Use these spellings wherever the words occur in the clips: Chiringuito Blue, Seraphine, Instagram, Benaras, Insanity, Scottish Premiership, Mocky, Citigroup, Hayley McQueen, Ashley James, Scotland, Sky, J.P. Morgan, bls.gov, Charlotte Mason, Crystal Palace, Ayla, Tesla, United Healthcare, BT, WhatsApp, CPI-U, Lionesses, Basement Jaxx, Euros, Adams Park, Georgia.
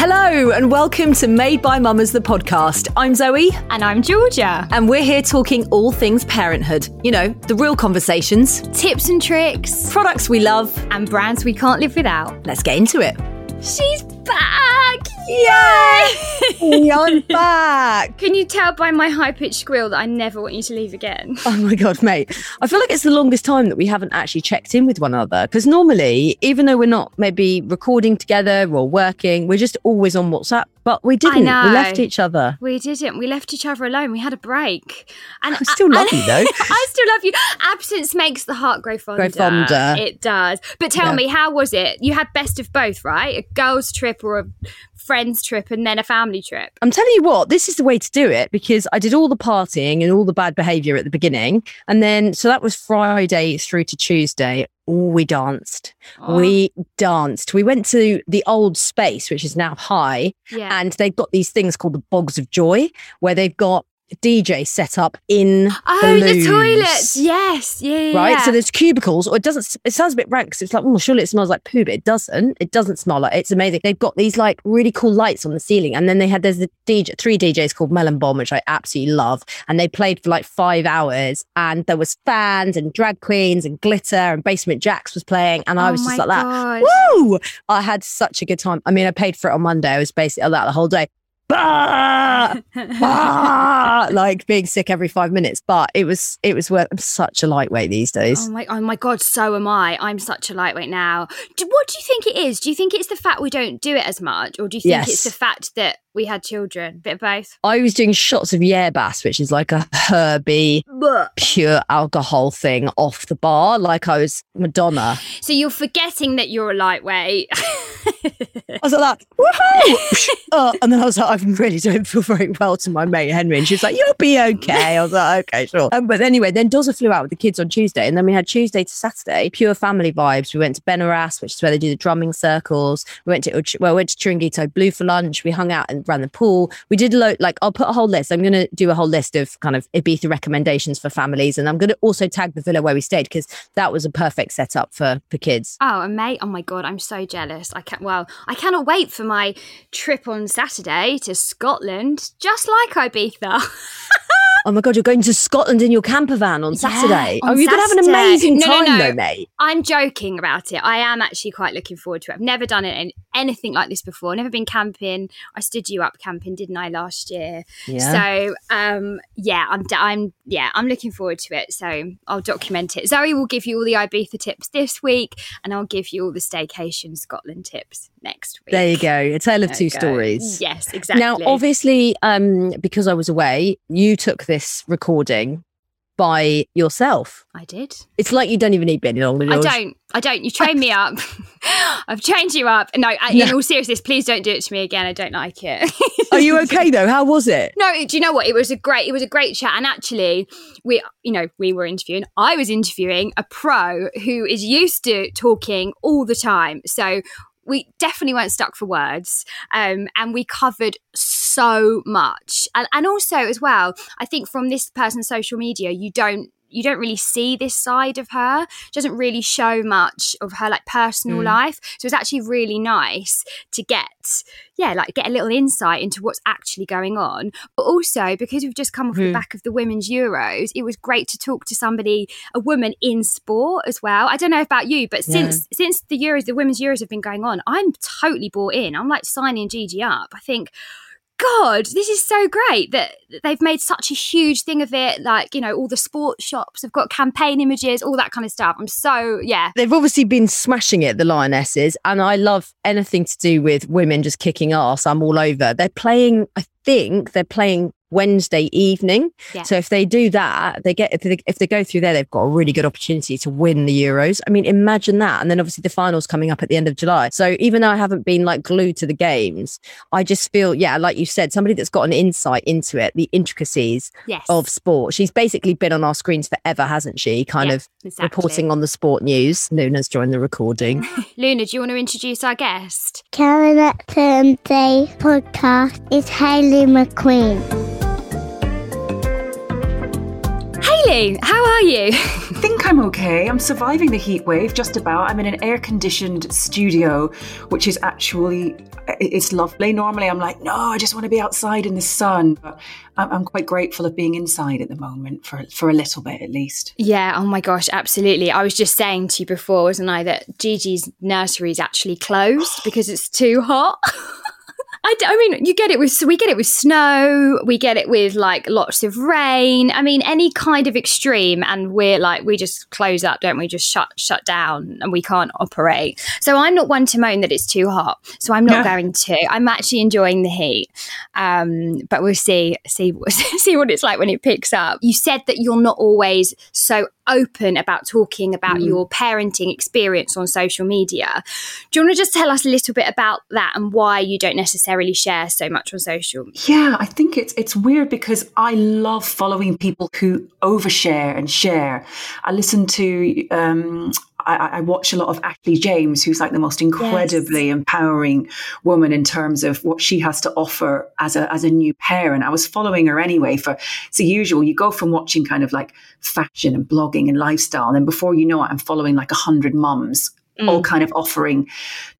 Hello and welcome to Made by Mummas, the podcast. I'm Zoe. And I'm Georgia. And we're here talking all things parenthood. You know, the real conversations. Tips and tricks. Products we love. And brands we can't live without. Let's get into it. She's back! Yay! I'm back! Can you tell by my high-pitched squeal that I never want you to leave again? Oh my God, mate. I feel like it's the longest time that we haven't actually checked in with one another. Because normally, even though we're not maybe recording together or working, we're just always on WhatsApp. But we didn't. I know. We left each other. We didn't. We left each other alone. We had a break. And I still love you, though. I still love you. Absence makes the heart grow fonder. It does. But tell me, how was it? You had best of both, right? A girls' trip or a friends' trip and then a family trip. I'm telling you what, this is the way to do it, because I did all the partying and all the bad behaviour at the beginning. And then, so that was Friday through to Tuesday. We danced. Oh. We danced. We went to the old space, which is now High, and they've got these things called the Bogs of Joy, where they've got DJ set up in balloons. The toilets. Yes. Yeah. Right. Yeah. So there's cubicles, or it doesn't, it sounds a bit rank because it's like, oh, surely it smells like poo, but it doesn't. It doesn't smell like it. It's amazing. They've got these like really cool lights on the ceiling. And then they had, there's the DJ, three DJs called Melon Bomb, which I absolutely love. And they played for like 5 hours, and there was fans and drag queens and glitter, and Basement Jaxx was playing. And I was just like that. Woo! I had such a good time. I mean, I paid for it on Monday. I was basically like that the whole day. Like being sick every 5 minutes, but it was worth. I'm such a lightweight these days. Oh my god, so am I. I'm such a lightweight now. What do you think it is? Do you think it's the fact we don't do it as much, or do you think it's the fact that we had children? Bit of both. I was doing shots of Bass, which is like a herby, pure alcohol thing off the bar, like I was Madonna. So you're forgetting that you're a lightweight. I was like, woohoo! And then I was like, I really don't feel very well, to my mate Henry. And she was like, you'll be okay. I was like, okay, sure. But anyway, then Dozza flew out with the kids on Tuesday. And then we had Tuesday to Saturday, pure family vibes. We went to Benaras, which is where they do the drumming circles. We went to, Chiringuito Blue for lunch. We hung out and ran the pool. We did like, I'll put a whole list. I'm going to do a whole list of kind of Ibiza recommendations for families. And I'm going to also tag the villa where we stayed, because that was a perfect setup for kids. Oh, and mate, oh my God, I'm so jealous. I cannot wait for my trip on Saturday to Scotland, just like Ibiza. Oh my God, you're going to Scotland in your camper van on Saturday. You're going to have an amazing time though, mate. I'm joking about it. I am actually quite looking forward to it. I've never done it in anything like this before. I've never been camping. I stood you up camping, didn't I, last year? Yeah. So, I'm looking forward to it. So I'll document it. Zoe will give you all the Ibiza tips this week, and I'll give you all the staycation Scotland tips next week. There you go. A tale of two stories. Yes, exactly. Now, obviously, because I was away, you took this recording by yourself. I did. It's like you don't even need me any longer. I don't. You trained me up. I've trained you up. No, in all seriousness, please don't do it to me again. I don't like it. Are you okay though? How was it? No, do you know what? It was a great chat. And actually, I was interviewing a pro who is used to talking all the time. So we definitely weren't stuck for words, and we covered so much. And also as well, I think from this person's social media, you don't you don't really see this side of her. She doesn't really show much of her like personal life. So it's actually really nice to get a little insight into what's actually going on. But also, because we've just come off the back of the Women's Euros, it was great to talk to somebody, a woman in sport as well. I don't know about you, but since the Euros, the Women's Euros have been going on, I'm totally bought in. I'm like signing Gigi up. I think, God, this is so great that they've made such a huge thing of it. Like, you know, all the sports shops have got campaign images, all that kind of stuff. I'm so, yeah. They've obviously been smashing it, the Lionesses. And I love anything to do with women just kicking ass. I'm all over. They're playing, I think they're playing Wednesday evening. Yeah. So if they do that, if they go through there, they've got a really good opportunity to win the Euros. I mean, imagine that. And then obviously the final's coming up at the end of July. So even though I haven't been like glued to the games, I just feel, yeah, like you said, somebody that's got an insight into it, the intricacies of sport. She's basically been on our screens forever, hasn't she? Kind of reporting on the sport news. Luna's joined the recording. Luna, do you want to introduce our guest? Character and Day podcast is Hayley McQueen. Hayley, how are you? I think I'm okay. I'm surviving the heat wave just about. I'm in an air-conditioned studio, which is actually, it's lovely. Normally I'm like, no, I just want to be outside in the sun. But I'm quite grateful of being inside at the moment for a little bit at least. Yeah, oh my gosh, absolutely. I was just saying to you before, wasn't I, that Gigi's nursery is actually closed because it's too hot. I mean, we get it with snow, we get it with like lots of rain. I mean, any kind of extreme, and we're like, we just close up, don't we? Just shut down, and we can't operate. So I'm not one to moan that it's too hot. So I'm not going to. I'm actually enjoying the heat, but we'll see what it's like when it picks up. You said that you're not always so open about talking about your parenting experience on social media. Do you want to just tell us a little bit about that and why you don't necessarily share so much on social media? Yeah, I think it's weird because I love following people who overshare and share. I listen to I watch a lot of Ashley James, who's like the most incredibly empowering woman in terms of what she has to offer as a new parent. I was following her anyway for, it's the usual, you go from watching kind of like fashion and blogging and lifestyle, and then before you know it, I'm following like 100 mums, all kind of offering,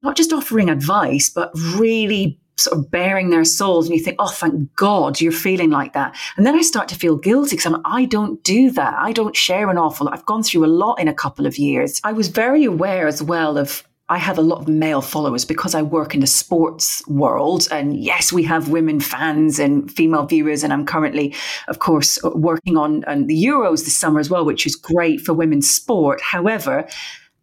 not just offering advice, but really sort of bearing their souls. And you think, oh, thank God you're feeling like that. And then I start to feel guilty because I don't do that. I don't share an awful lot. I've gone through a lot in a couple of years. I was very aware as well of, I have a lot of male followers because I work in the sports world, and yes, we have women fans and female viewers, and I'm currently, of course, working on the Euros this summer as well, which is great for women's sport. However,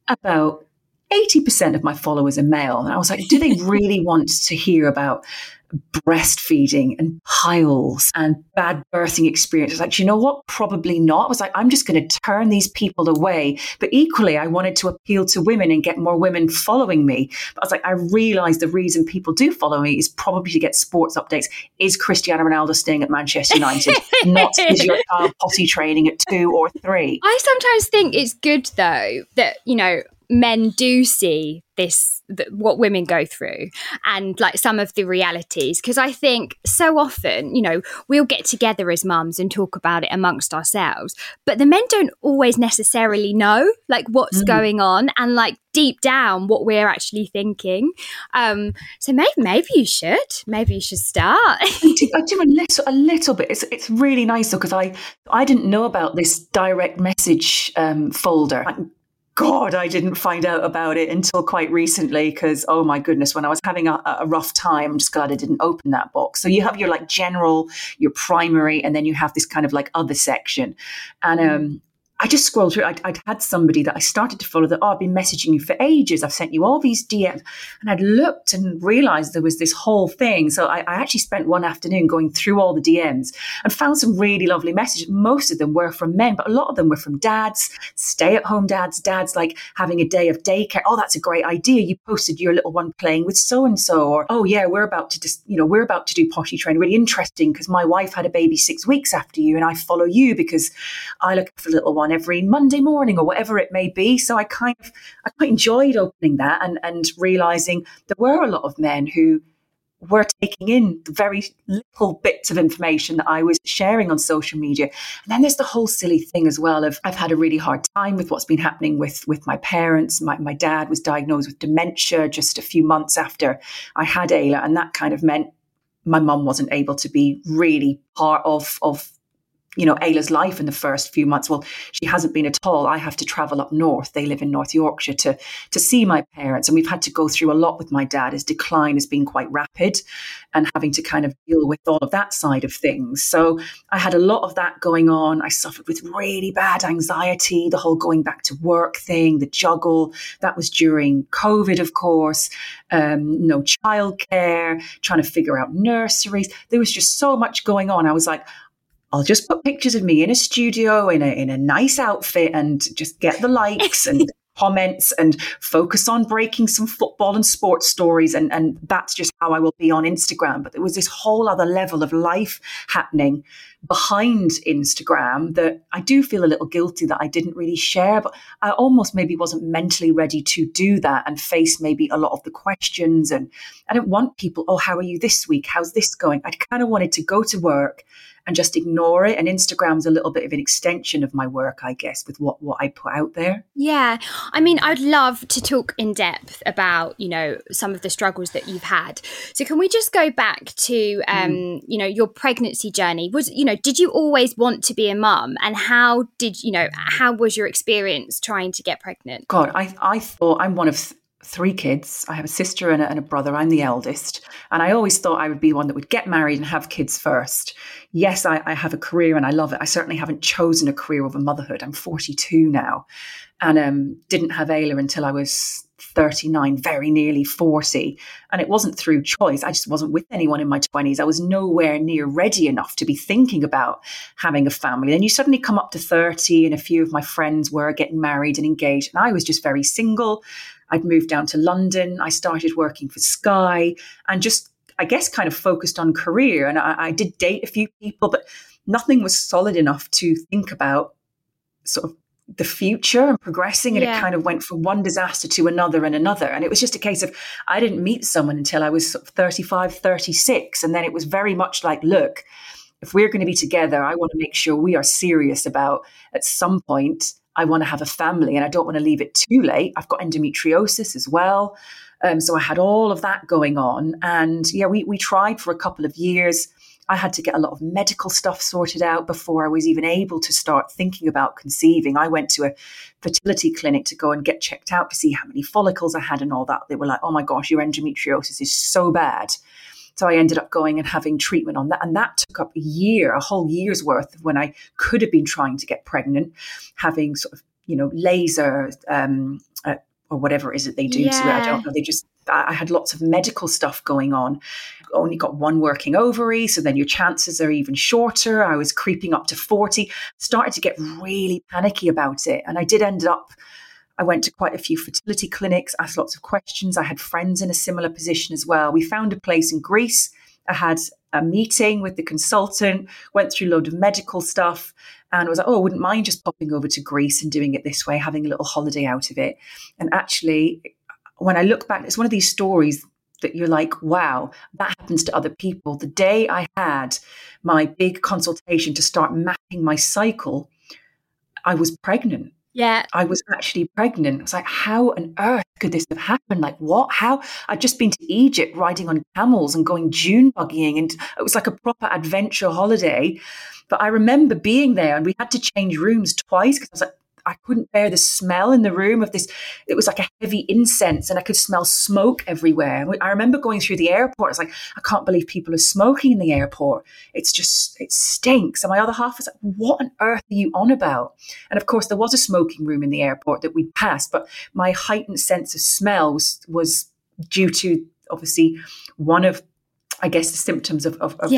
about 80% of my followers are male. And I was like, do they really want to hear about breastfeeding and piles and bad birthing experiences? Like, do you know what? Probably not. I was like, I'm just going to turn these people away. But equally, I wanted to appeal to women and get more women following me. But I was like, I realized the reason people do follow me is probably to get sports updates. Is Cristiano Ronaldo staying at Manchester United? Not is your child potty training at 2 or 3. I sometimes think it's good though that, you know, men do see this, what women go through, and like some of the realities, because I think so often, you know, we'll get together as mums and talk about it amongst ourselves, but the men don't always necessarily know like what's going on and like deep down what we're actually thinking. So maybe you should start. I do a little bit. It's really nice though, because I didn't know about this direct message folder. God, I didn't find out about it until quite recently because, oh my goodness, when I was having a rough time, I'm just glad I didn't open that box. So you have your like general, your primary, and then you have this kind of like other section. And I just scrolled through. I'd had somebody that I started to follow that, I've been messaging you for ages. I've sent you all these DMs. And I'd looked and realized there was this whole thing. So I actually spent one afternoon going through all the DMs and found some really lovely messages. Most of them were from men, but a lot of them were from dads, stay-at-home dads like having a day of daycare. Oh, that's a great idea. You posted your little one playing with so-and-so. Or, oh yeah, we're about to do potty training. Really interesting because my wife had a baby 6 weeks after you, and I follow you because I look after the little one every Monday morning or whatever it may be. So I quite enjoyed opening that and realizing there were a lot of men who were taking in the very little bits of information that I was sharing on social media. And then there's the whole silly thing as well of I've had a really hard time with what's been happening with my parents. My dad was diagnosed with dementia just a few months after I had Ayla. And that kind of meant my mum wasn't able to be really part of you know, Ayla's life in the first few months. Well, she hasn't been at all. I have to travel up north. They live in North Yorkshire to see my parents. And we've had to go through a lot with my dad. His decline has been quite rapid and having to kind of deal with all of that side of things. So I had a lot of that going on. I suffered with really bad anxiety, the whole going back to work thing, the juggle. That was during COVID, of course. No childcare, trying to figure out nurseries. There was just so much going on. I was like, I'll just put pictures of me in a studio in a nice outfit and just get the likes and comments and focus on breaking some football and sports stories. And that's just how I will be on Instagram. But there was this whole other level of life happening behind Instagram that I do feel a little guilty that I didn't really share. But I almost maybe wasn't mentally ready to do that and face maybe a lot of the questions. And I didn't want people, oh, how are you this week? How's this going? I kind of wanted to go to work and just ignore it. And Instagram's a little bit of an extension of my work, I guess, with what I put out there. Yeah. I mean, I'd love to talk in depth about, you know, some of the struggles that you've had. So can we just go back to, you know, your pregnancy journey? Was, you know, did you always want to be a mum? And how did, you know, how was your experience trying to get pregnant? God, I thought I'm one of three kids. I have a sister and a brother. I'm the eldest. And I always thought I would be one that would get married and have kids first. Yes, I have a career and I love it. I certainly haven't chosen a career over motherhood. I'm 42 now and didn't have Ayla until I was 39, very nearly 40. And it wasn't through choice. I just wasn't with anyone in my 20s. I was nowhere near ready enough to be thinking about having a family. Then you suddenly come up to 30 and a few of my friends were getting married and engaged. And I was just very single. I'd moved down to London. I started working for Sky and just, I guess, kind of focused on career. And I did date a few people, but nothing was solid enough to think about sort of the future and progressing. And It kind of went from one disaster to another and another. And it was just a case of I didn't meet someone until I was sort of 35, 36. And then it was very much like, look, if we're going to be together, I want to make sure we are serious about at some point I want to have a family and I don't want to leave it too late. I've got endometriosis as well. So I had all of that going on. And yeah, we tried for a couple of years. I had to get a lot of medical stuff sorted out before I was even able to start thinking about conceiving. I went to a fertility clinic to go and get checked out to see how many follicles I had and all that. They were like, oh my gosh, your endometriosis is so bad. So I ended up going and having treatment on that. And that took up a whole year's worth of when I could have been trying to get pregnant, having sort of, you know, laser or whatever it is that they do. Yeah. So I don't know. I had lots of medical stuff going on. Only got one working ovary. So then your chances are even shorter. I was creeping up to 40, started to get really panicky about it. And I did end up, I went to quite a few fertility clinics, asked lots of questions. I had friends in a similar position as well. We found a place in Greece. I had a meeting with the consultant, went through a load of medical stuff and was like, oh, I wouldn't mind just popping over to Greece and doing it this way, having a little holiday out of it. And actually, when I look back, it's one of these stories that you're like, wow, that happens to other people. The day I had my big consultation to start mapping my cycle, I was pregnant. Yeah, I was actually pregnant. I was like, how on earth could this have happened? Like, what? How? I'd just been to Egypt riding on camels and going dune buggying. And it was like a proper adventure holiday. But I remember being there and we had to change rooms twice because I was like, I couldn't bear the smell in the room of this. It was like a heavy incense and I could smell smoke everywhere. I remember going through the airport. I was like, I can't believe people are smoking in the airport. It's just, it stinks. And my other half was like, what on earth are you on about? And of course, there was a smoking room in the airport that we passed, but my heightened sense of smell was due to obviously one of, I guess, the symptoms of early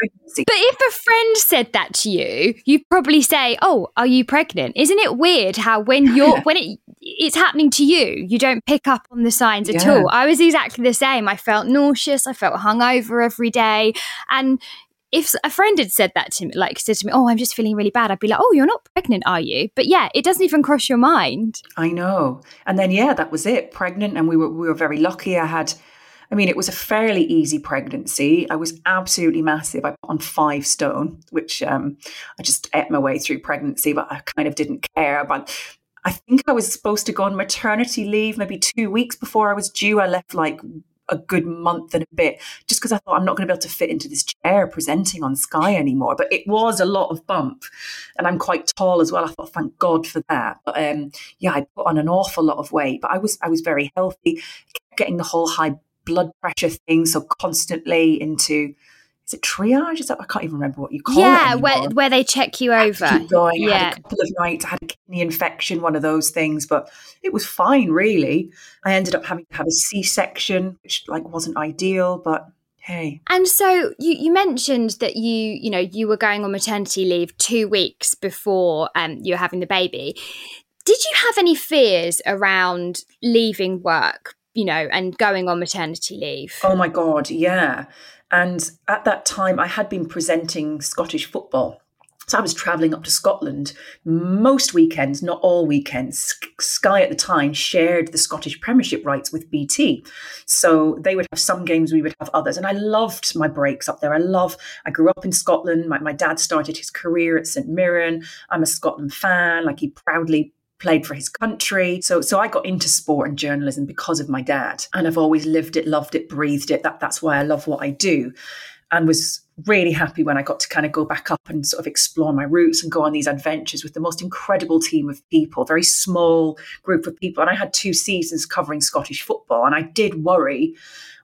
pregnancy. But if a friend said that to you, you'd probably say, oh, are you pregnant? Isn't it weird how when you're when it's happening to you, you don't pick up on the signs at all? I was exactly the same. I felt nauseous. I felt hungover every day. And if a friend had said that to me, like said to me, oh, I'm just feeling really bad, I'd be like, oh, you're not pregnant, are you? But yeah, it doesn't even cross your mind. I know. And then, yeah, that was it, pregnant. And we were very lucky. I had I mean, it was a fairly easy pregnancy. I was absolutely massive. I put on 5 stone, which I just ate my way through pregnancy, but I kind of didn't care. But I think I was supposed to go on maternity leave maybe 2 weeks before I was due. I left like a good month and a bit just because I thought I'm not going to be able to fit into this chair presenting on Sky anymore. But it was a lot of bump, and I'm quite tall as well. I thought, thank God for that. But yeah, I put on an awful lot of weight, but I was very healthy. I kept getting the whole high blood pressure thing, so constantly into, is it triage? Is that, I can't even remember what you call it anymore. Yeah, where they check you over. I keep going. Yeah. I had a couple of nights, I had a kidney infection, one of those things, but it was fine, really. I ended up having to have a C-section, which like wasn't ideal, but hey. And so you mentioned that you know, you were going on maternity leave 2 weeks before you were having the baby. Did you have any fears around leaving work, you know, and going on maternity leave? Oh my God, yeah. And at that time, I had been presenting Scottish football. So I was travelling up to Scotland most weekends, not all weekends. Sky at the time shared the Scottish Premiership rights with BT. So they would have some games, we would have others. And I loved my breaks up there. I grew up in Scotland. My dad started his career at St. Mirren. I'm a Scotland fan. Like, he proudly played for his country. So I got into sport and journalism because of my dad. And I've always lived it, loved it, breathed it. That's why I love what I do. And was really happy when I got to kind of go back up and sort of explore my roots and go on these adventures with the most incredible team of people, very small group of people. And I had 2 seasons covering Scottish football. And I did worry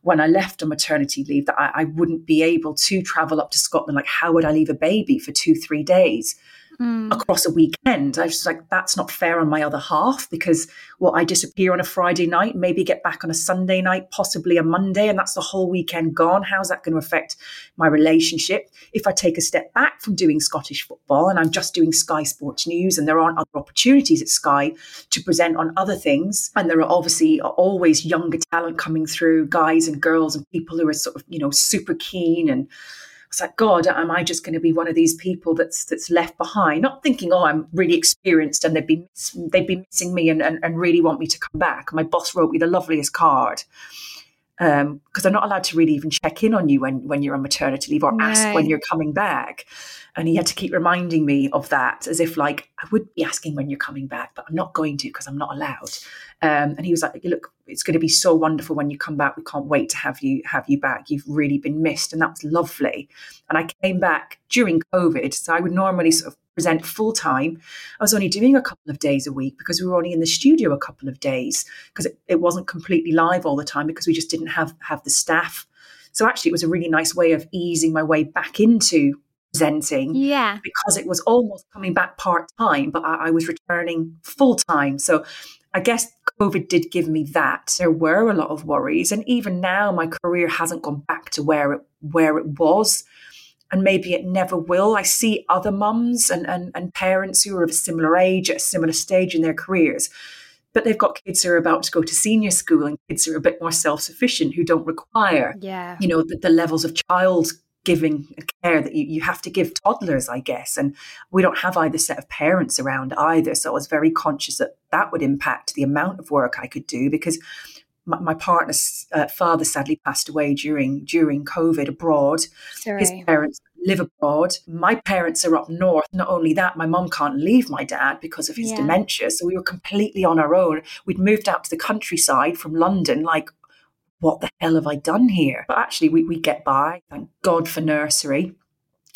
when I left on maternity leave that I wouldn't be able to travel up to Scotland. Like, how would I leave a baby for 2-3 days? Across a weekend? I was just like, that's not fair on my other half, because I disappear on a Friday night, maybe get back on a Sunday night, possibly a Monday, and that's the whole weekend gone. How's that going to affect my relationship? If I take a step back from doing Scottish football and I'm just doing Sky Sports News, and there aren't other opportunities at Sky to present on other things, and there are obviously always younger talent coming through, guys and girls and people who are sort of, you know, super keen, and it's like, God, am I just going to be one of these people that's left behind? Not thinking, oh, I'm really experienced and they'd be missing me and really want me to come back. My boss wrote me the loveliest card, because they're not allowed to really even check in on you when you're on maternity leave or ask when you're coming back. And he had to keep reminding me of that, as if like, I would be asking when you're coming back, but I'm not going to because I'm not allowed. And he was like, look, it's going to be so wonderful when you come back. We can't wait to have you back. You've really been missed. And that was lovely. And I came back during COVID. So I would normally sort of present full time. I was only doing a couple of days a week because we were only in the studio a couple of days, because it wasn't completely live all the time, because we just didn't have the staff. So actually it was a really nice way of easing my way back into presenting, because it was almost coming back part time, but I was returning full time. So I guess COVID did give me that. There were a lot of worries, and even now my career hasn't gone back to where it was, and maybe it never will. I see other mums and parents who are of a similar age at a similar stage in their careers, but they've got kids who are about to go to senior school and kids who are a bit more self-sufficient, who don't require, you know, the levels of child giving care that you have to give toddlers, I guess. And we don't have either set of parents around either. So I was very conscious that that would impact the amount of work I could do, because my partner's father sadly passed away during COVID abroad. Sorry. His parents live abroad. My parents are up north. Not only that, my mum can't leave my dad because of his dementia. So we were completely on our own. We'd moved out to the countryside from London, like, what the hell have I done here? But actually we get by. Thank God for nursery.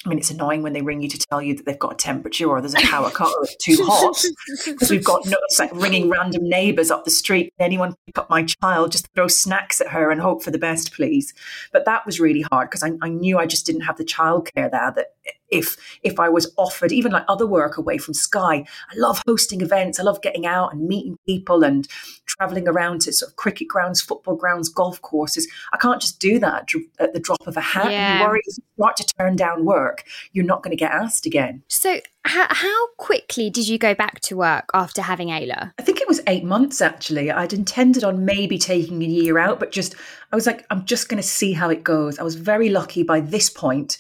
I mean, it's annoying when they ring you to tell you that they've got a temperature or there's a power cut or it's too hot. Because we've got it's like ringing random neighbours up the street. Anyone pick up my child, just throw snacks at her and hope for the best, please. But that was really hard, because I knew I just didn't have the childcare there that if I was offered, even like other work away from Sky. I love hosting events. I love getting out and meeting people and travelling around to sort of cricket grounds, football grounds, golf courses. I can't just do that at the drop of a hat. You worry if you start to turn down work, you're not going to get asked again. So how quickly did you go back to work after having Ayla? I think it was 8 months, actually. I'd intended on maybe taking a year out, but I was like, I'm just going to see how it goes. I was very lucky by this point.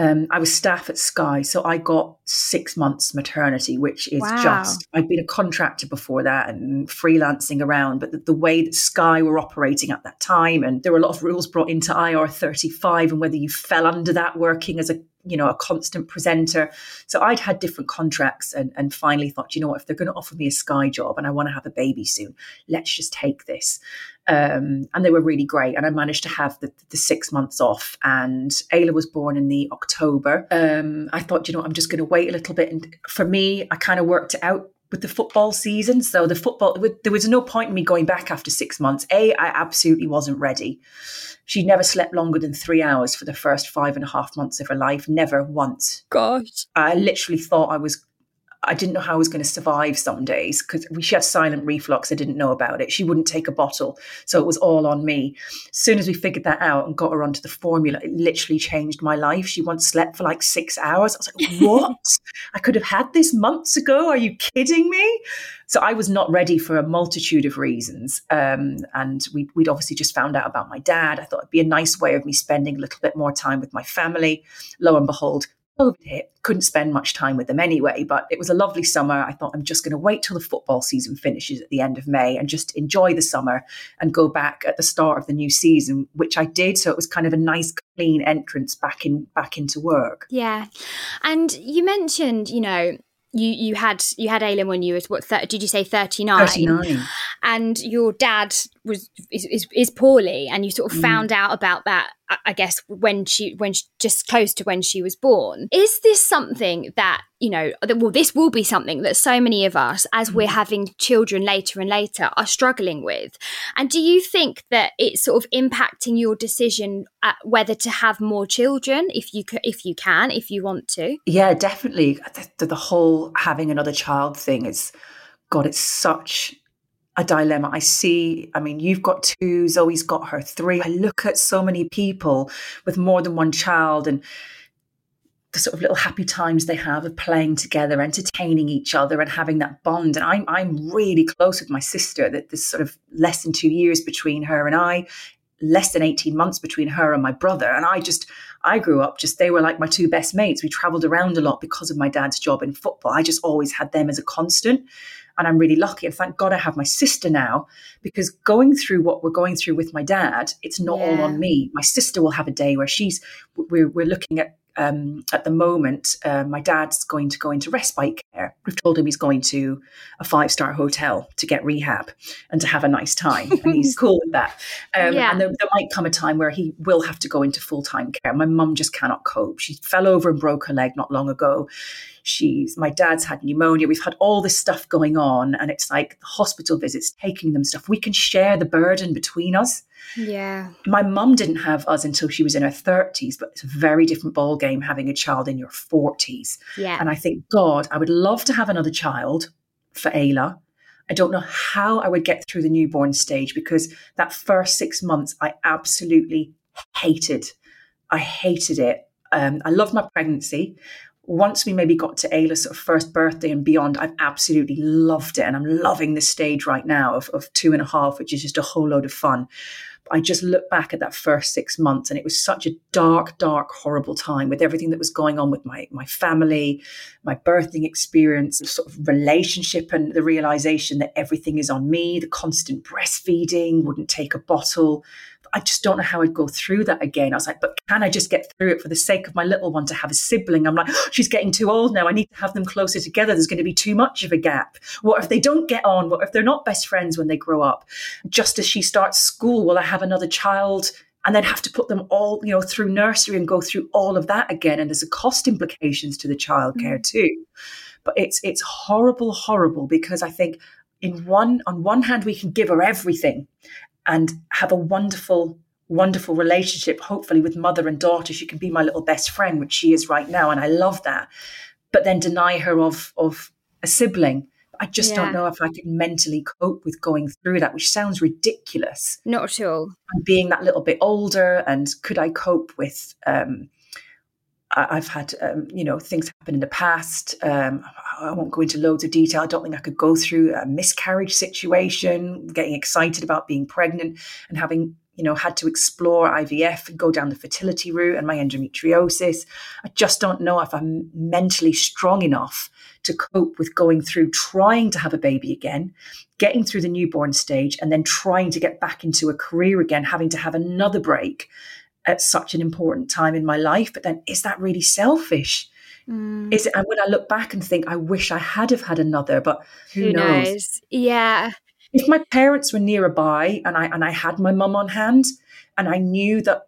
I was staff at Sky, so I got 6 months maternity, which is just, I'd been a contractor before that and freelancing around, but the way that Sky were operating at that time, and there were a lot of rules brought into IR35 and whether you fell under that working as a constant presenter. So I'd had different contracts and finally thought, you know what, if they're going to offer me a Sky job and I want to have a baby soon, let's just take this. And they were really great. And I managed to have the 6 months off, and Ayla was born in the October. I thought, you know, I'm just going to wait a little bit. And for me, I kind of worked it out with the football season. So the football, there was no point in me going back after 6 months. I absolutely wasn't ready. She never slept longer than 3 hours for the first 5.5 months of her life. Never once. Gosh. I literally thought I didn't know how I was going to survive some days because she had silent reflux. I didn't know about it. She wouldn't take a bottle. So it was all on me. As soon as we figured that out and got her onto the formula, it literally changed my life. She once slept for like 6 hours. I was like, what? I could have had this months ago. Are you kidding me? So I was not ready for a multitude of reasons. And we'd obviously just found out about my dad. I thought it'd be a nice way of me spending a little bit more time with my family. Lo and behold, COVID hit, couldn't spend much time with them anyway, but it was a lovely summer. I thought I'm just going to wait till the football season finishes at the end of May and just enjoy the summer and go back at the start of the new season, which I did. So it was kind of a nice clean entrance back into work. Yeah. And you mentioned, you know, you had Ayla when you were, what, did you say 39? 39. And your dad is poorly, and you sort of found out about that, I guess, when she just close to when she was born. Is this something that, you know, this will be something that so many of us, as we're having children later and later, are struggling with? And do you think that it's sort of impacting your decision whether to have more children, if you want to? Yeah, definitely. The whole having another child thing is, God, it's such a dilemma. I mean, you've got two, Zoe's got her three. I look at so many people with more than one child and the sort of little happy times they have of playing together, entertaining each other and having that bond. And I'm really close with my sister, that there's sort of less than 2 years between her and I, less than 18 months between her and my brother. And I grew up they were like my two best mates. We traveled around a lot because of my dad's job in football. I just always had them as a constant. And I'm really lucky. And thank God I have my sister now, because going through what we're going through with my dad, it's not all on me. My sister will have a day where we're looking at the moment, my dad's going to go into respite care. We've told him he's going to a 5-star hotel to get rehab and to have a nice time. And he's cool with that. And there might come a time where he will have to go into full-time care. My mum just cannot cope. She fell over and broke her leg not long ago. My dad's had pneumonia. We've had all this stuff going on, and it's like hospital visits, taking them stuff. We can share the burden between us. Yeah. My mum didn't have us until she was in her 30s, but it's a very different ball game having a child in your 40s. Yeah. And I think, God, I would love to have another child for Ayla. I don't know how I would get through the newborn stage, because that first 6 months I absolutely hated. I hated it. I loved my pregnancy. Once we maybe got to Ayla's sort of first birthday and beyond, I've absolutely loved it. And I'm loving this stage right now of 2.5, which is just a whole load of fun. But I just look back at that first 6 months, and it was such a dark, dark, horrible time with everything that was going on with my family, my birthing experience, sort of relationship, and the realization that everything is on me, the constant breastfeeding, wouldn't take a bottle. I just don't know how I'd go through that again. I was like, but can I just get through it for the sake of my little one to have a sibling? I'm like, oh, she's getting too old now. I need to have them closer together. There's going to be too much of a gap. What if they don't get on? What if they're not best friends when they grow up? Just as she starts school, will I have another child and then have to put them all, you know, through nursery and go through all of that again? And there's a cost implications to the childcare too. But it's horrible, horrible, because I think on one hand, we can give her everything and have a wonderful, wonderful relationship, hopefully, with mother and daughter. She can be my little best friend, which she is right now, and I love that. But then deny her of a sibling. I just don't know if I could mentally cope with going through that, which sounds ridiculous. Not at all. And being that little bit older, and could I cope with... I've had, things happen in the past. I won't go into loads of detail. I don't think I could go through a miscarriage situation, getting excited about being pregnant and having you know, had to explore IVF and go down the fertility route and my endometriosis. I just don't know if I'm mentally strong enough to cope with going through trying to have a baby again, getting through the newborn stage, and then trying to get back into a career again, having to have another break at such an important time in my life. But then, is that really selfish? Is it? And when I look back and think, I wish I had have had another, but who knows? Yeah. If my parents were nearby and I had my mum on hand, and I knew that,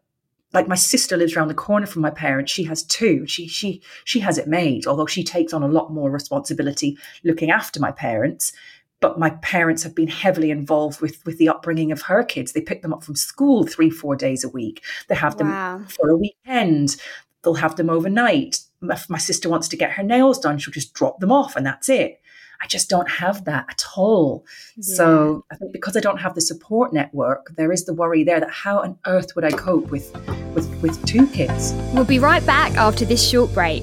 like, my sister lives around the corner from my parents, she has two. She has it made, although she takes on a lot more responsibility looking after my parents. But my parents have been heavily involved with the upbringing of her kids. They pick them up from school 3-4 days a week. They have them for a weekend. They'll have them overnight. If my sister wants to get her nails done, she'll just drop them off and that's it. I just don't have that at all. Yeah. So I think because I don't have the support network, there is the worry there that how on earth would I cope with two kids? We'll be right back after this short break.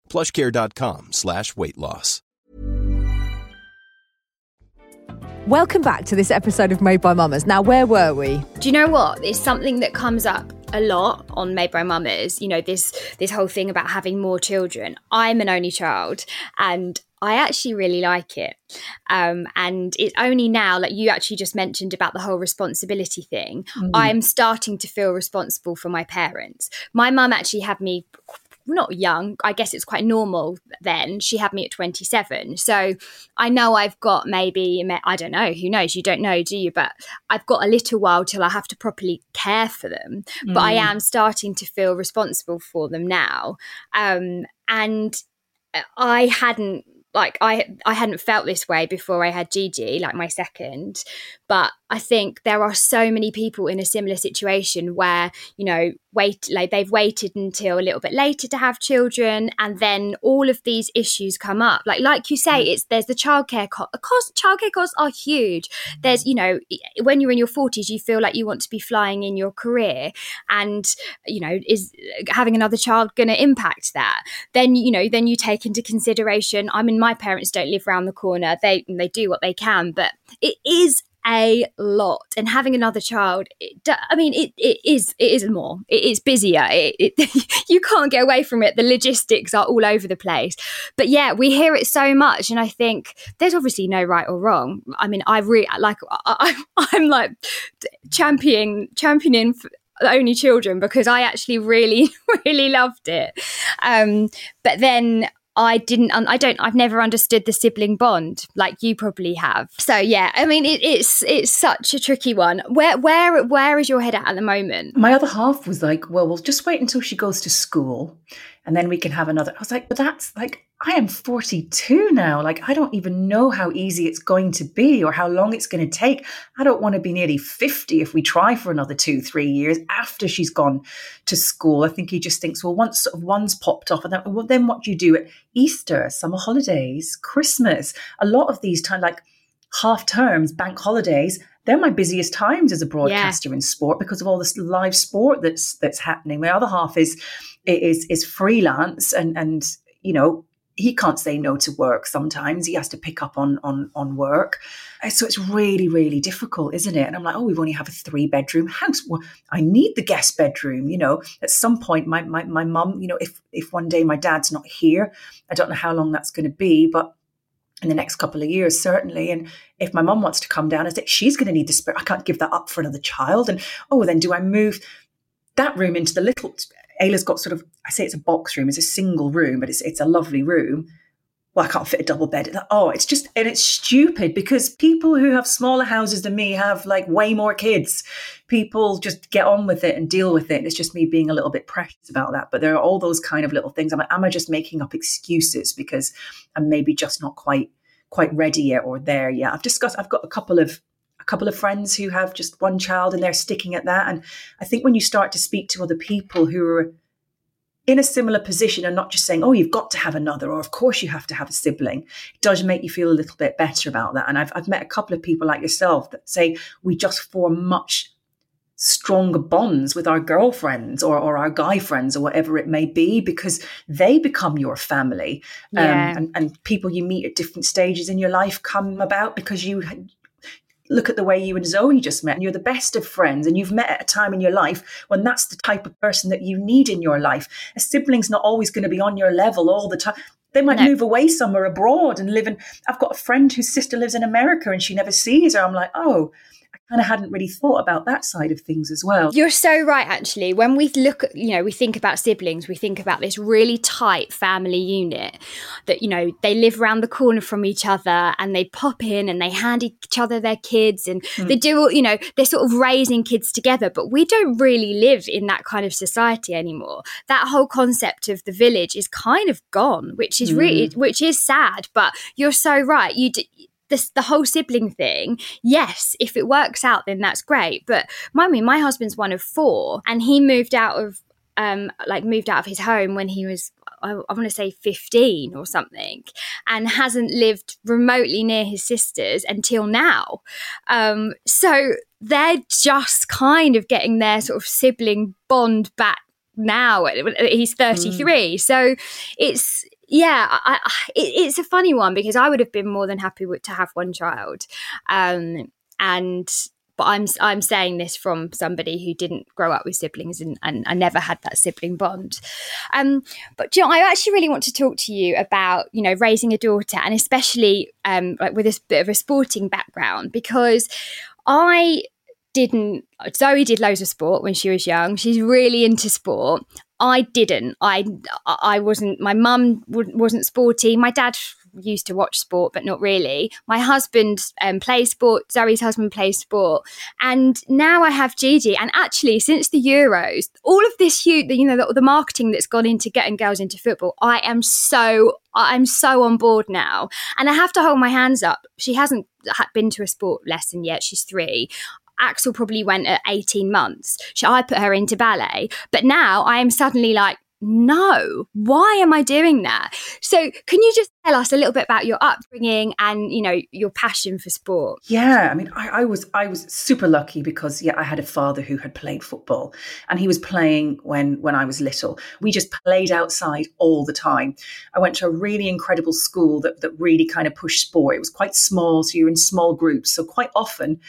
plushcare.com/weightloss. Welcome back to this episode of Made by Mummas. Now, where were we? Do you know what? It's something that comes up a lot on Made by Mummas. You know, this whole thing about having more children. I'm an only child and I actually really like it. And it's only now, like you actually just mentioned about the whole responsibility thing, I'm starting to feel responsible for my parents. My mum actually had me not young, I guess it's quite normal then. She had me at 27. So I know I've got maybe, I don't know, who knows? You don't know, do you? But I've got a little while till I have to properly care for them. But I am starting to feel responsible for them now. And I hadn't, like, I hadn't felt this way before I had Gigi, like my second. But I think there are so many people in a similar situation where, you know, they've waited until a little bit later to have children, and then all of these issues come up. Like you say, there's the childcare cost. Childcare costs are huge. There's, you know, when you're in your 40s, you feel like you want to be flying in your career, and you know, is having another child going to impact that? Then you know, then you take into consideration. I mean, my parents don't live around the corner. They do what they can, but it is a lot. And having another child, it is more. It is busier. You can't get away from it. The logistics are all over the place. But yeah, we hear it so much, and I think there's obviously no right or wrong. I mean, I'm like championing only children because I actually really, really loved it. But then I've never understood the sibling bond like you probably have. So yeah, I mean, it's such a tricky one. Where is your head at the moment? My other half was like, well, we'll just wait until she goes to school and then we can have another. I was like, but that's like, I am 42 now. Like, I don't even know how easy it's going to be or how long it's going to take. I don't want to be nearly 50 if we try for another 2-3 years after she's gone to school. I think he just thinks, well, once sort of one's popped off, and then what do you do at Easter, summer holidays, Christmas? A lot of these times, like half terms, bank holidays, they're my busiest times as a broadcaster in sport because of all this live sport that's happening. My other half is freelance, and you know, he can't say no to work sometimes. He has to pick up on work. So it's really, really difficult, isn't it? And I'm like, oh, we only have a 3-bedroom house. Well, I need the guest bedroom, you know. At some point, my mum, you know, if one day my dad's not here, I don't know how long that's going to be, but in the next couple of years, certainly. And if my mum wants to come down, I think she's going to need the spare. I can't give that up for another child. And, oh, then do I move that room into the little... Ayla's got sort of, I say it's a box room, it's a single room, but it's a lovely room. Well, I can't fit a double bed. It's just, and it's stupid because people who have smaller houses than me have like way more kids. People just get on with it and deal with it. And it's just me being a little bit precious about that. But there are all those kind of little things. I'm like, am I just making up excuses because I'm maybe just not quite ready yet or there yet? I've got a couple of friends who have just one child and they're sticking at that. And I think when you start to speak to other people who are in a similar position and not just saying, oh, you've got to have another, or of course you have to have a sibling, it does make you feel a little bit better about that. And I've met a couple of people like yourself that say we just form much stronger bonds with our girlfriends or our guy friends or whatever it may be, because they become your family. Yeah. And people you meet at different stages in your life come about because you look at the way you and Zoe just met and you're the best of friends and you've met at a time in your life when that's the type of person that you need in your life. A sibling's not always going to be on your level all the time. They might move away somewhere abroad and live in... I've got a friend whose sister lives in America and she never sees her. I'm like, oh... And I hadn't really thought about that side of things as well. You're so right, actually. When we look at, we think about siblings, we think about this really tight family unit that, they live around the corner from each other and they pop in and they hand each other their kids and they do, they're sort of raising kids together. But we don't really live in that kind of society anymore. That whole concept of the village is kind of gone, which is really, which is sad. But you're so right. The whole sibling thing, yes, if it works out, then that's great. But my husband's one of four, and he moved out of his home when he was, I want to say 15 or something, and hasn't lived remotely near his sisters until now. So they're just kind of getting their sort of sibling bond back now. He's 33, so it's... Yeah, it's a funny one because I would have been more than happy to have one child, but I'm saying this from somebody who didn't grow up with siblings and I never had that sibling bond. But Jill, I actually really want to talk to you about raising a daughter and especially like with a bit of a sporting background, because Zoe did loads of sport when she was young. She's really into sport. I didn't. I wasn't. My mum wasn't sporty. My dad used to watch sport, but not really. My husband plays sport. Zoe's husband plays sport. And now I have Gigi. And actually, since the Euros, all of this huge, the marketing that's gone into getting girls into football, I'm so on board now. And I have to hold my hands up. She hasn't been to a sport lesson yet. She's 3. Axel probably went at 18 months. I put her into ballet. But now I am suddenly like, no, why am I doing that? So can you just tell us a little bit about your upbringing and, your passion for sport? Yeah, I mean, I was super lucky because, I had a father who had played football and he was playing when I was little. We just played outside all the time. I went to a really incredible school that really kind of pushed sport. It was quite small, so you're in small groups. So quite often...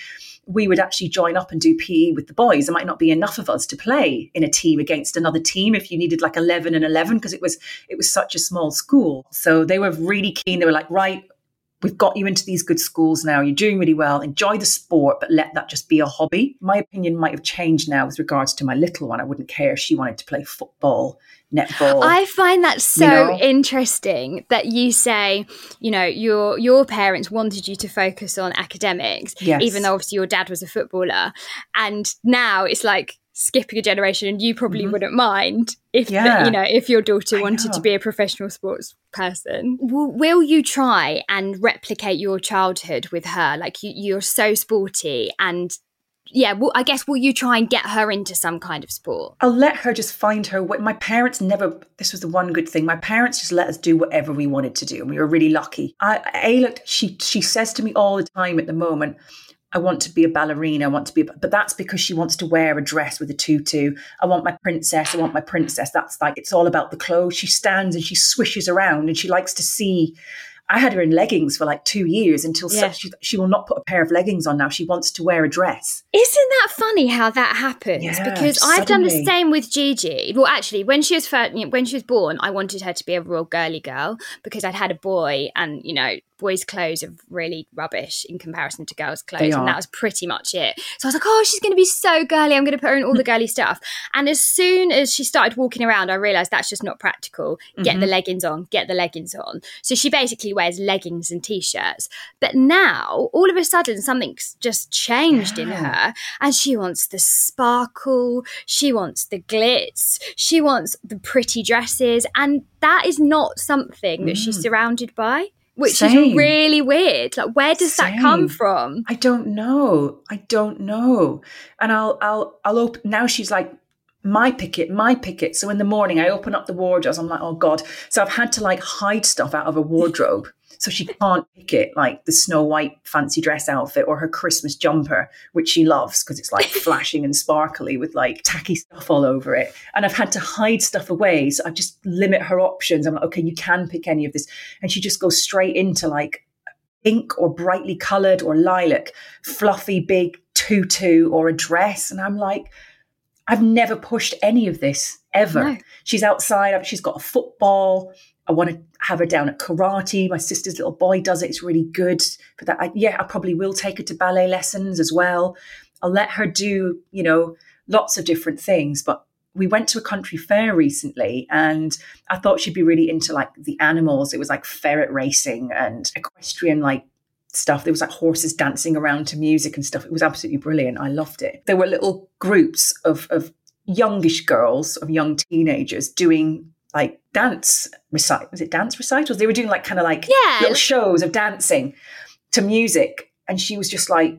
we would actually join up and do PE with the boys. There might not be enough of us to play in a team against another team if you needed like 11 and 11, because it was such a small school. So they were really keen. They were like, right, we've got you into these good schools now. You're doing really well. Enjoy the sport, but let that just be a hobby. My opinion might have changed now with regards to my little one. I wouldn't care if she wanted to play football, netball. I find that so interesting that you say, your parents wanted you to focus on academics, even though obviously your dad was a footballer. And now it's like skipping a generation, and you probably wouldn't mind if if your daughter wanted to be a professional sports person. Will you try and replicate your childhood with her? Like you're so sporty, and I guess will you try and get her into some kind of sport? I'll let her just find her way. My parents never. This was the one good thing. My parents just let us do whatever we wanted to do, and we were really lucky. Ayla, she says to me all the time at the moment, I want to be a ballerina, but that's because she wants to wear a dress with a tutu. I want my princess. That's like, it's all about the clothes. She stands and she swishes around and she likes to see. I had her in leggings for like 2 years until she will not put a pair of leggings on now. She wants to wear a dress. Isn't that funny how that happens? Yeah, because I've done the same with Gigi. Well, actually, when she was born, I wanted her to be a real girly girl because I'd had a boy and, boys' clothes are really rubbish in comparison to girls' clothes, and that was pretty much it. So I was like, oh, she's going to be so girly, I'm going to put her in all the girly stuff. And as soon as she started walking around, I realised that's just not practical. Get the leggings on, get the leggings on. So she basically wears leggings and T-shirts. But now, all of a sudden, something's just changed in her, and she wants the sparkle, she wants the glitz, she wants the pretty dresses, and that is not something that she's surrounded by, which is really weird. Like, where does that come from? I don't know. And I'll open, now she's like, my picket. So in the morning I open up the wardrobes, I'm like, oh God. So I've had to like hide stuff out of a wardrobe so she can't pick it, like the Snow White fancy dress outfit or her Christmas jumper, which she loves because it's like flashing and sparkly with like tacky stuff all over it. And I've had to hide stuff away. So I just limit her options. I'm like, okay, you can pick any of this. And she just goes straight into like pink or brightly coloured or lilac, fluffy, big tutu or a dress. And I'm like, I've never pushed any of this ever. No. She's outside. She's got a football. I want to have her down at karate. My sister's little boy does it. It's really good for that. I probably will take her to ballet lessons as well. I'll let her do, you know, lots of different things. But we went to a country fair recently and I thought she'd be really into like the animals. It was like ferret racing and equestrian like stuff. There was like horses dancing around to music and stuff. It was absolutely brilliant. I loved it. There were little groups of youngish girls, of young teenagers doing like dance recitals. Was it dance recitals? They were doing like kind of like little shows of dancing to music. And she was just like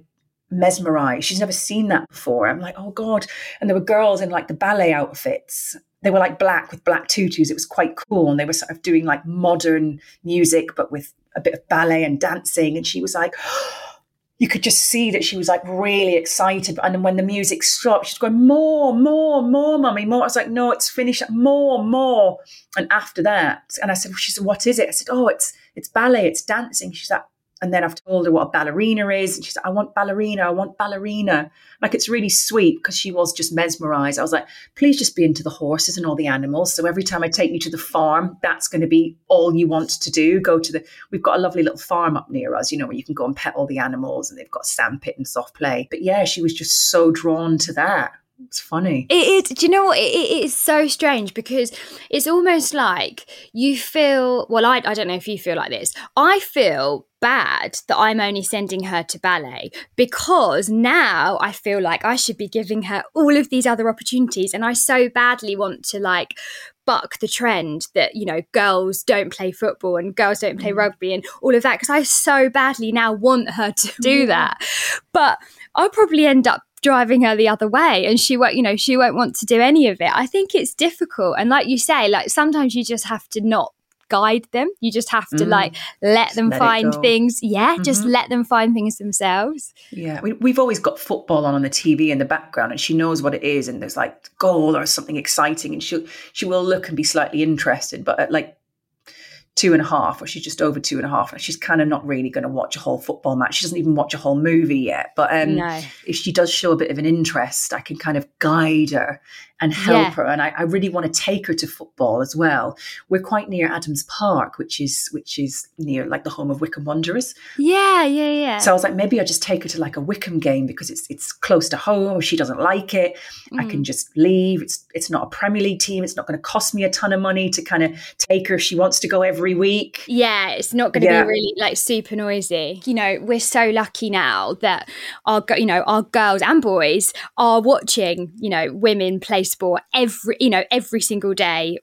mesmerized. She's never seen that before. I'm like, oh God. And there were girls in like the ballet outfits. They were like black with black tutus. It was quite cool. And they were sort of doing like modern music, but with a bit of ballet and dancing. And she was like, you could just see that she was like really excited. And then when the music stopped, she's going, more, mummy, more. I was like, no, it's finished. More. And after that, and I said, well, she said, what is it? I said, oh, it's ballet, it's dancing. She's like, and then I've told her what a ballerina is. And she's like, I want ballerina. Like, it's really sweet because she was just mesmerized. I was like, please just be into the horses and all the animals. So every time I take you to the farm, that's going to be all you want to do. We've got a lovely little farm up near us, you know, where you can go and pet all the animals and they've got sandpit and soft play. But yeah, she was just so drawn to that. It's funny. It is. Do you know what? It is so strange because it's almost like you feel, well, I don't know if you feel like this. I feel bad that I'm only sending her to ballet because now I feel like I should be giving her all of these other opportunities, and I so badly want to like buck the trend that, you know, girls don't play football and girls don't play rugby and all of that, because I so badly now want her to do that. But I'll probably end up driving her the other way, and she won't want to do any of it. I think it's difficult, and like you say, like sometimes you just have to not guide them, you just have to like let them find things. Just let them find things themselves. We've always got football on the TV in the background, and she knows what it is, and there's like goal or something exciting, and she will look and be slightly interested. But at like 2.5, or she's just over 2.5, and she's kind of not really going to watch a whole football match. She doesn't even watch a whole movie yet. But if she does show a bit of an interest, I can kind of guide her and help her. And I really want to take her to football as well. We're quite near Adams Park, which is near like the home of Wycombe Wanderers. Yeah. So I was like, maybe I'll just take her to like a Wycombe game because it's close to home. She doesn't like it. I can just leave. It's not a Premier League team. It's not going to cost me a ton of money to kind of take her if she wants to go every week. Yeah, it's not going to be really like super noisy. You know, we're so lucky now that our girls and boys are watching, you know, women play sport every single day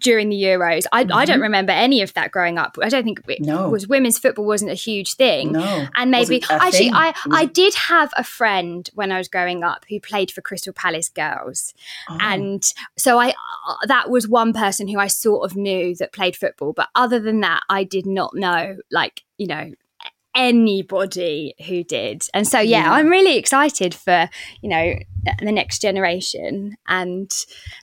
during the Euros. I don't remember any of that growing up. I don't think it was women's football wasn't a huge thing. No, and maybe actually thing. I did have a friend when I was growing up who played for Crystal Palace girls, and so that was one person who I sort of knew that played football. But other than that, I did not know, like, you know, anybody who did. And so, yeah, I'm really excited for, you know, the next generation and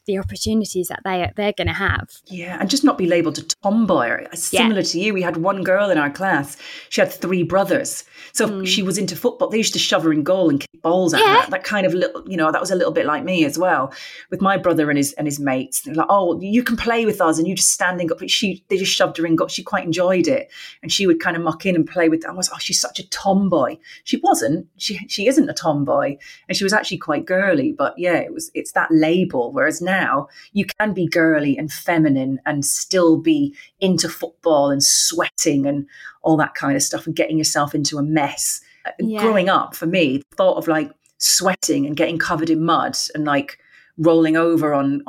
the opportunities that they're going to have. Yeah, and just not be labelled a tomboy. Similar to you, we had one girl in our class. She had three brothers. So if she was into football, they used to shove her in goal and kick balls at her. That kind of little, you know, that was a little bit like me as well with my brother and his mates. They're like, oh, you can play with us, and you just standing up. But they just shoved her in goal. She quite enjoyed it, and she would kind of muck in and play with them. I was, oh, she's such a tomboy. She wasn't. She isn't a tomboy, and she was actually quite girly, but yeah, it's that label. Whereas now you can be girly and feminine and still be into football and sweating and all that kind of stuff and getting yourself into a mess. Yeah. Growing up, for me, the thought of like sweating and getting covered in mud and like rolling over on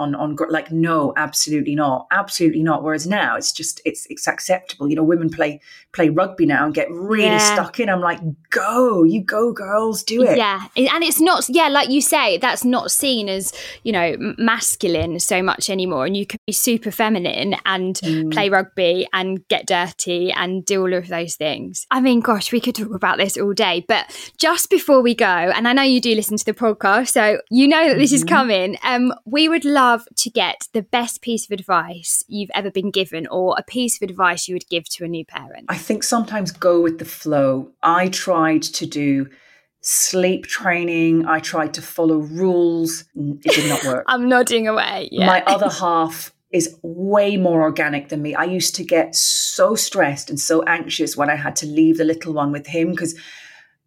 like, no, absolutely not. Whereas now it's just, it's acceptable. You know, women play rugby now and get really stuck in. I'm like, go girls, do it. Yeah. And it's not, like you say, that's not seen as, you know, masculine so much anymore. And you can be super feminine and play rugby and get dirty and do all of those things. I mean, gosh, we could talk about this all day, but just before we go, and I know you do listen to the podcast, so you know that this is coming. We would love to get the best piece of advice you've ever been given, or a piece of advice you would give to a new parent. I think sometimes go with the flow. I tried to do sleep training. I tried to follow rules. It did not work. I'm nodding away. Yeah. My other half is way more organic than me. I used to get so stressed and so anxious when I had to leave the little one with him, because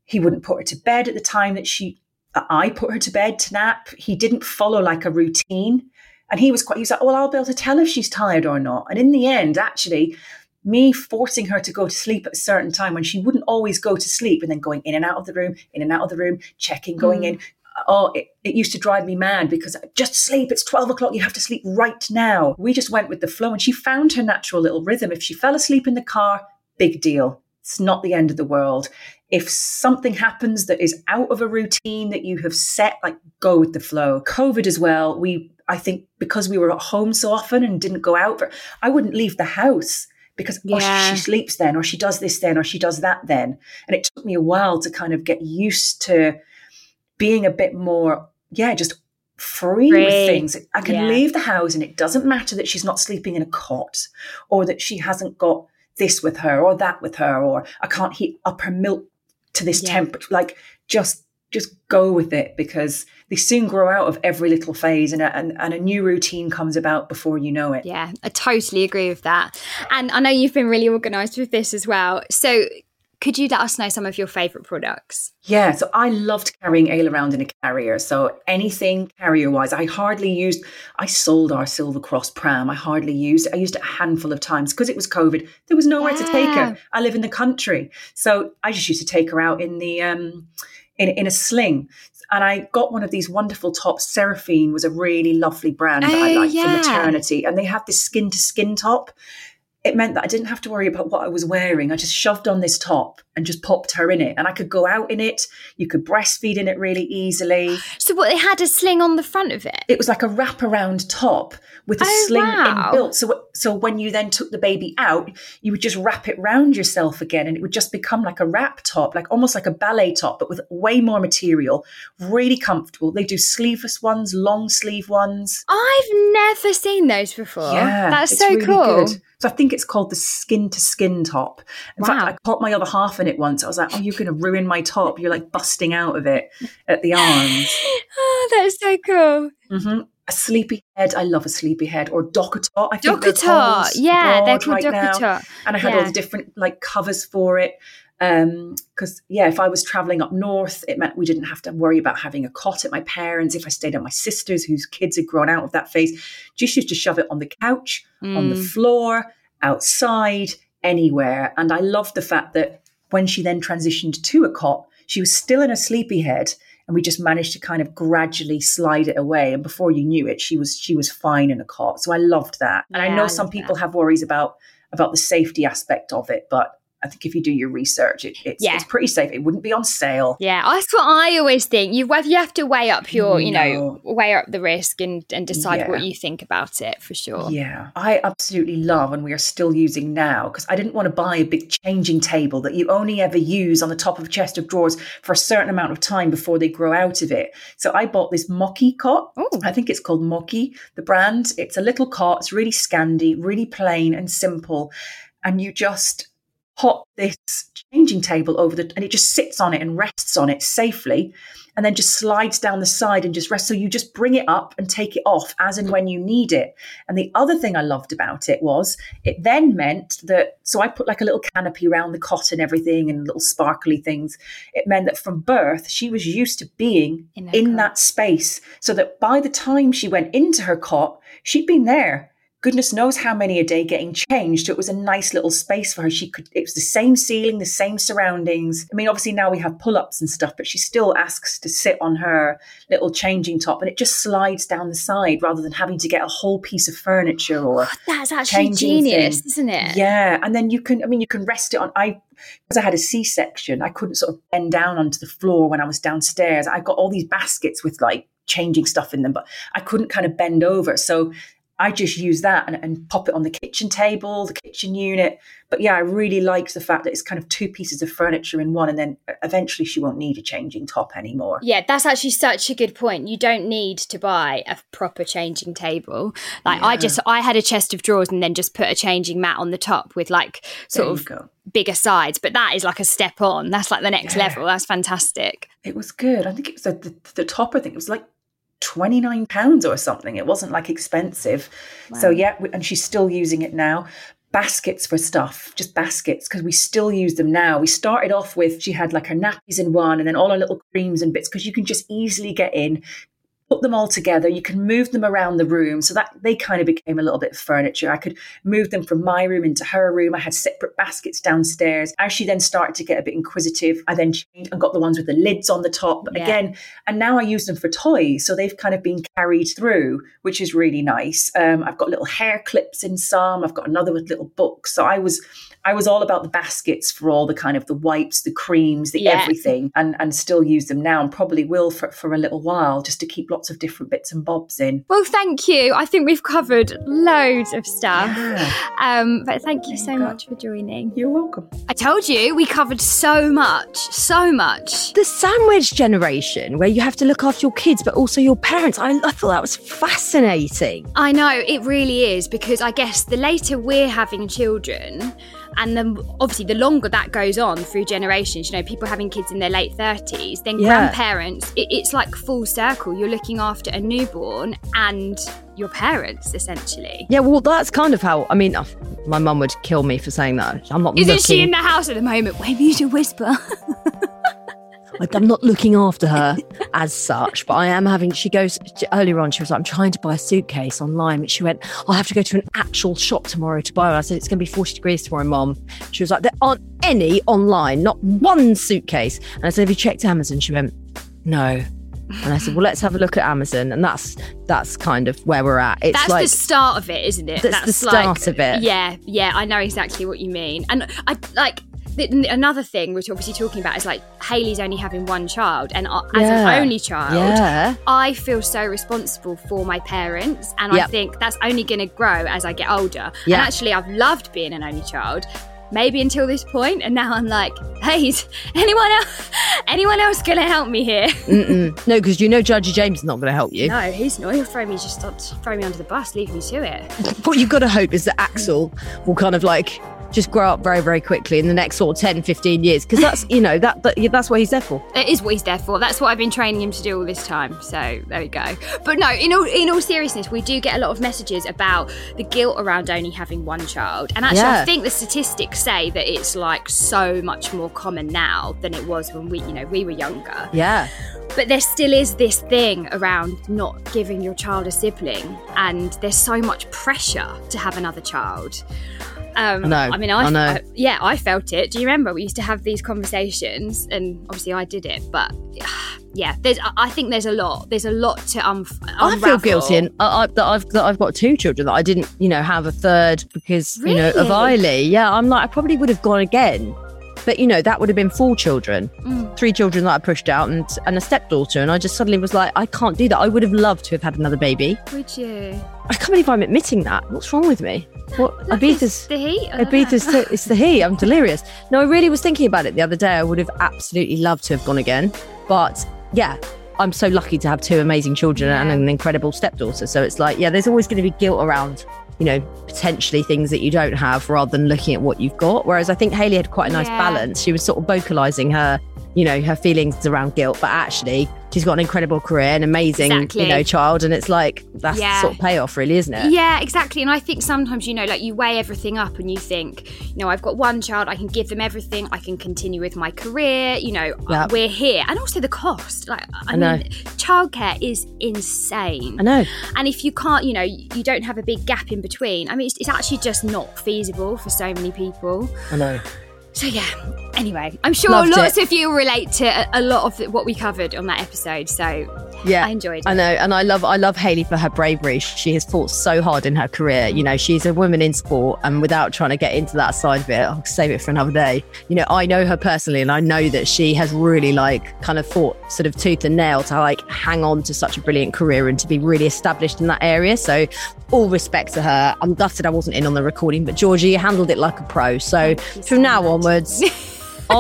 he wouldn't put her to bed at the time that I put her to bed to nap. He didn't follow like a routine. And he was like, well, I'll be able to tell if she's tired or not. And in the end, actually, me forcing her to go to sleep at a certain time when she wouldn't always go to sleep, and then going in and out of the room, checking, going in. Oh, it used to drive me mad, because just sleep. It's 12 o'clock. You have to sleep right now. We just went with the flow, and she found her natural little rhythm. If she fell asleep in the car, big deal. It's not the end of the world. If something happens that is out of a routine that you have set, like, go with the flow. COVID as well. I think because we were at home so often and didn't go out, I wouldn't leave the house, because she sleeps then, or she does this then, or she does that then. And it took me a while to kind of get used to being a bit more, just free with things. I can leave the house, and it doesn't matter that she's not sleeping in a cot, or that she hasn't got this with her or that with her, or I can't heat up her milk to this temperature. Like, just go with it, because they soon grow out of every little phase, and a new routine comes about before you know it. Yeah, I totally agree with that. And I know you've been really organised with this as well. So could you let us know some of your favourite products? Yeah, so I loved carrying Ayla around in a carrier. So anything carrier-wise, I sold our Silver Cross pram. I used it a handful of times, because it was COVID. There was nowhere to take her. I live in the country. So I just used to take her out in the in a sling. And I got one of these wonderful tops. Seraphine was a really lovely brand that I liked for maternity. And they have this skin-to-skin top. It meant that I didn't have to worry about what I was wearing. I just shoved on this top and just popped her in it. And I could go out in it. You could breastfeed in it really easily. So what, they had a sling on the front of it? It was like a wraparound top with a sling inbuilt. So when you then took the baby out, you would just wrap it round yourself again, and it would just become like a wrap top, like almost like a ballet top, but with way more material, really comfortable. They do sleeveless ones, long sleeve ones. I've never seen those before. Yeah, that's so really cool. Good. So I think it's called the skin-to-skin top. In fact, I caught my other half in it once. I was like, oh, you're going to ruin my top. You're like busting out of it at the arms. Oh, that's so cool. Mm-hmm. A Sleepyhead. I love a Sleepyhead. Or Docketot. I think Docketot. Yeah, they're called Docketot. And I had all the different like covers for it. Because, if I was travelling up north, it meant we didn't have to worry about having a cot at my parents'. If I stayed at my sister's, whose kids had grown out of that phase, just used to shove it on the couch, on the floor, outside, anywhere. And I loved the fact that when she then transitioned to a cot, she was still in a Sleepyhead, and we just managed to kind of gradually slide it away. And before you knew it, she was fine in a cot. So I loved that. And I know some people have worries about the safety aspect of it, but I think if you do your research, it's pretty safe. It wouldn't be on sale. Yeah, that's what I always think. You have to weigh up your, weigh up the risk and decide what you think about it for sure. Yeah, I absolutely love, and we are still using now, because I didn't want to buy a big changing table that you only ever use on the top of a chest of drawers for a certain amount of time before they grow out of it. So I bought this Mocky cot. Ooh. I think it's called Mocky, the brand. It's a little cot. It's really Scandi, really plain and simple. And you just pop this changing table over and it just sits on it and rests on it safely, and then just slides down the side and just rests. So you just bring it up and take it off as and when you need it. And the other thing I loved about it was it then meant that, so I put like a little canopy around the cot and everything and little sparkly things. It meant that from birth, she was used to being in that space, so that by the time she went into her cot, she'd been there. Goodness knows how many a day getting changed. So it was a nice little space for her. It was the same ceiling, the same surroundings. I mean, obviously now we have pull-ups and stuff, but she still asks to sit on her little changing top, and it just slides down the side rather than having to get a whole piece of furniture or that's actually genius, isn't it? Yeah. And then you can rest it on. Because I had a C-section, I couldn't sort of bend down onto the floor when I was downstairs. I got all these baskets with like changing stuff in them, but I couldn't kind of bend over. So I just use that and pop it on the kitchen table, the kitchen unit. But yeah, I really liked the fact that it's kind of two pieces of furniture in one, and then eventually she won't need a changing top anymore. Yeah, that's actually such a good point. You don't need to buy a proper changing table. Like I had a chest of drawers and then just put a changing mat on the top with like sort of bigger sides, but that is like a step on. That's like the next level. That's fantastic. It was good. I think it was the top, I think it was like £29 or something. It wasn't like expensive. Wow. So yeah, and she's still using it now. Baskets for stuff, just baskets, because we still use them now. We started off with, she had like her nappies in one and then all her little creams and bits, because you can just easily get in, put them all together. You can move them around the room, so that they kind of became a little bit of furniture. I could move them from my room into her room. I had separate baskets downstairs. As she then started to get a bit inquisitive, I then changed and got the ones with the lids on the top again. And now I use them for toys. So they've kind of been carried through, which is really nice. I've got little hair clips in some. I've got another with little books. So I was all about the baskets for all the kind of the wipes, the creams, the everything, and still use them now, and probably will for a little while, just to keep lots of different bits and bobs in. Well, thank you. I think we've covered loads of stuff. But thank you so much for joining. You're welcome. I told you we covered so much. The sandwich generation, where you have to look after your kids but also your parents. I thought that was fascinating. I know, it really is, because I guess the later we're having children, and then obviously the longer that goes on through generations, you know, people having kids in their late 30s, then grandparents, it's like full circle. You're looking after a newborn and your parents, essentially. Yeah, well, that's kind of how, I mean, my mum would kill me for saying that. I'm not Isn't she in the house at the moment? Why do you whisper? I'm not looking after her as such, but I am having, she goes, earlier on, she was like, I'm trying to buy a suitcase online. But she went, I'll have to go to an actual shop tomorrow to buy one. I said, it's going to be 40 degrees tomorrow, Mum. She was like, there aren't any online, not one suitcase. And I said, have you checked Amazon? She went, no. And I said, well, let's have a look at Amazon. And that's kind of where we're at. That's like, the start of it, isn't it? That's the start of it. Yeah, I know exactly what you mean. And I like... Another thing we're obviously talking about is like Hayley's only having one child, and as an only child, I feel so responsible for my parents, and I think that's only going to grow as I get older. Yeah. And actually, I've loved being an only child, maybe until this point, and now I'm like, hey, is anyone else going to help me here? Mm-mm. No, because you know Judgy James is not going to help you. No, he's not. He'll throw me under the bus, leave me to it. What you've got to hope is that Axel will kind of like just grow up very, very quickly in the next sort of 10, 15 years. Because that's, you know, that's what he's there for. It is what he's there for. That's what I've been training him to do all this time. So there we go. But no, in all seriousness, we do get a lot of messages about the guilt around only having one child. And actually, I think the statistics say that it's like so much more common now than it was when we were younger. Yeah. But there still is this thing around not giving your child a sibling. And there's so much pressure to have another child. I felt it. Do you remember we used to have these conversations, and obviously I did it, but yeah, I think there's a lot. There's a lot to unravel. I feel guilty that I've got two children, that I didn't, have a third because, really? Of Ayla. Yeah, I'm like, I probably would have gone again. But, that would have been four children, three children that I pushed out and a stepdaughter. And I just suddenly was like, I can't do that. I would have loved to have had another baby. Would you? I can't believe I'm admitting that. What's wrong with me? What? Ibiza's the heat. It's the heat. I'm delirious. No, I really was thinking about it the other day. I would have absolutely loved to have gone again. But yeah, I'm so lucky to have two amazing children and an incredible stepdaughter. So it's like, yeah, there's always going to be guilt around potentially things that you don't have rather than looking at what you've got. Whereas I think Hayley had quite a nice balance. She was sort of vocalising her, her feelings around guilt, but actually she's got an incredible career, an amazing, child. And it's like, that's the sort of payoff really, isn't it? Yeah, exactly. And I think sometimes, you weigh everything up and you think, I've got one child, I can give them everything. I can continue with my career, we're here. And also the cost. Like, I mean, childcare is insane. I know. And if you can't, you don't have a big gap in between. I mean, it's actually just not feasible for so many people. I know. So yeah, anyway, I'm sure lots of you relate to a lot of what we covered on that episode. So yeah, I enjoyed it. I know, and I love Hayley for her bravery. She has fought so hard in her career. She's a woman in sport, and without trying to get into that side of it, I'll save it for another day. I know her personally, and I know that she has really kind of fought sort of tooth and nail to hang on to such a brilliant career and to be really established in that area. So all respect to her. I'm gutted I wasn't in on the recording, but Georgia, you handled it like a pro. So from now on, I'll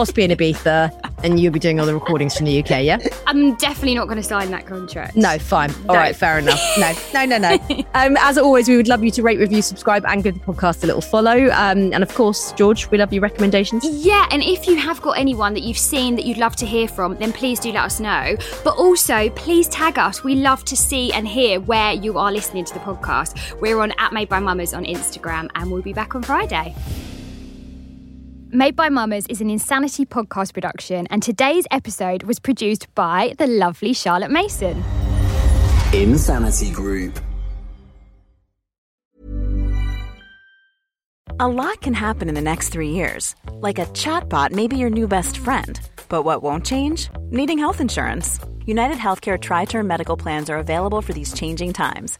be in Ibiza and you'll be doing all the recordings from the UK, yeah? I'm definitely not going to sign that contract. No, fine. All right, fair enough. No. As always, we would love you to rate, review, subscribe and give the podcast a little follow. And of course, George, we love your recommendations. Yeah, and if you have got anyone that you've seen that you'd love to hear from, then please do let us know. But also, please tag us. We love to see and hear where you are listening to the podcast. We're on @MadeByMummas on Instagram, and we'll be back on Friday. Made by Mummas is an Insanity podcast production, and today's episode was produced by the lovely Charlotte Mason. Insanity Group. A lot can happen in the next 3 years. Like a chatbot may be your new best friend. But what won't change? Needing health insurance. United Healthcare Tri-Term Medical Plans are available for these changing times.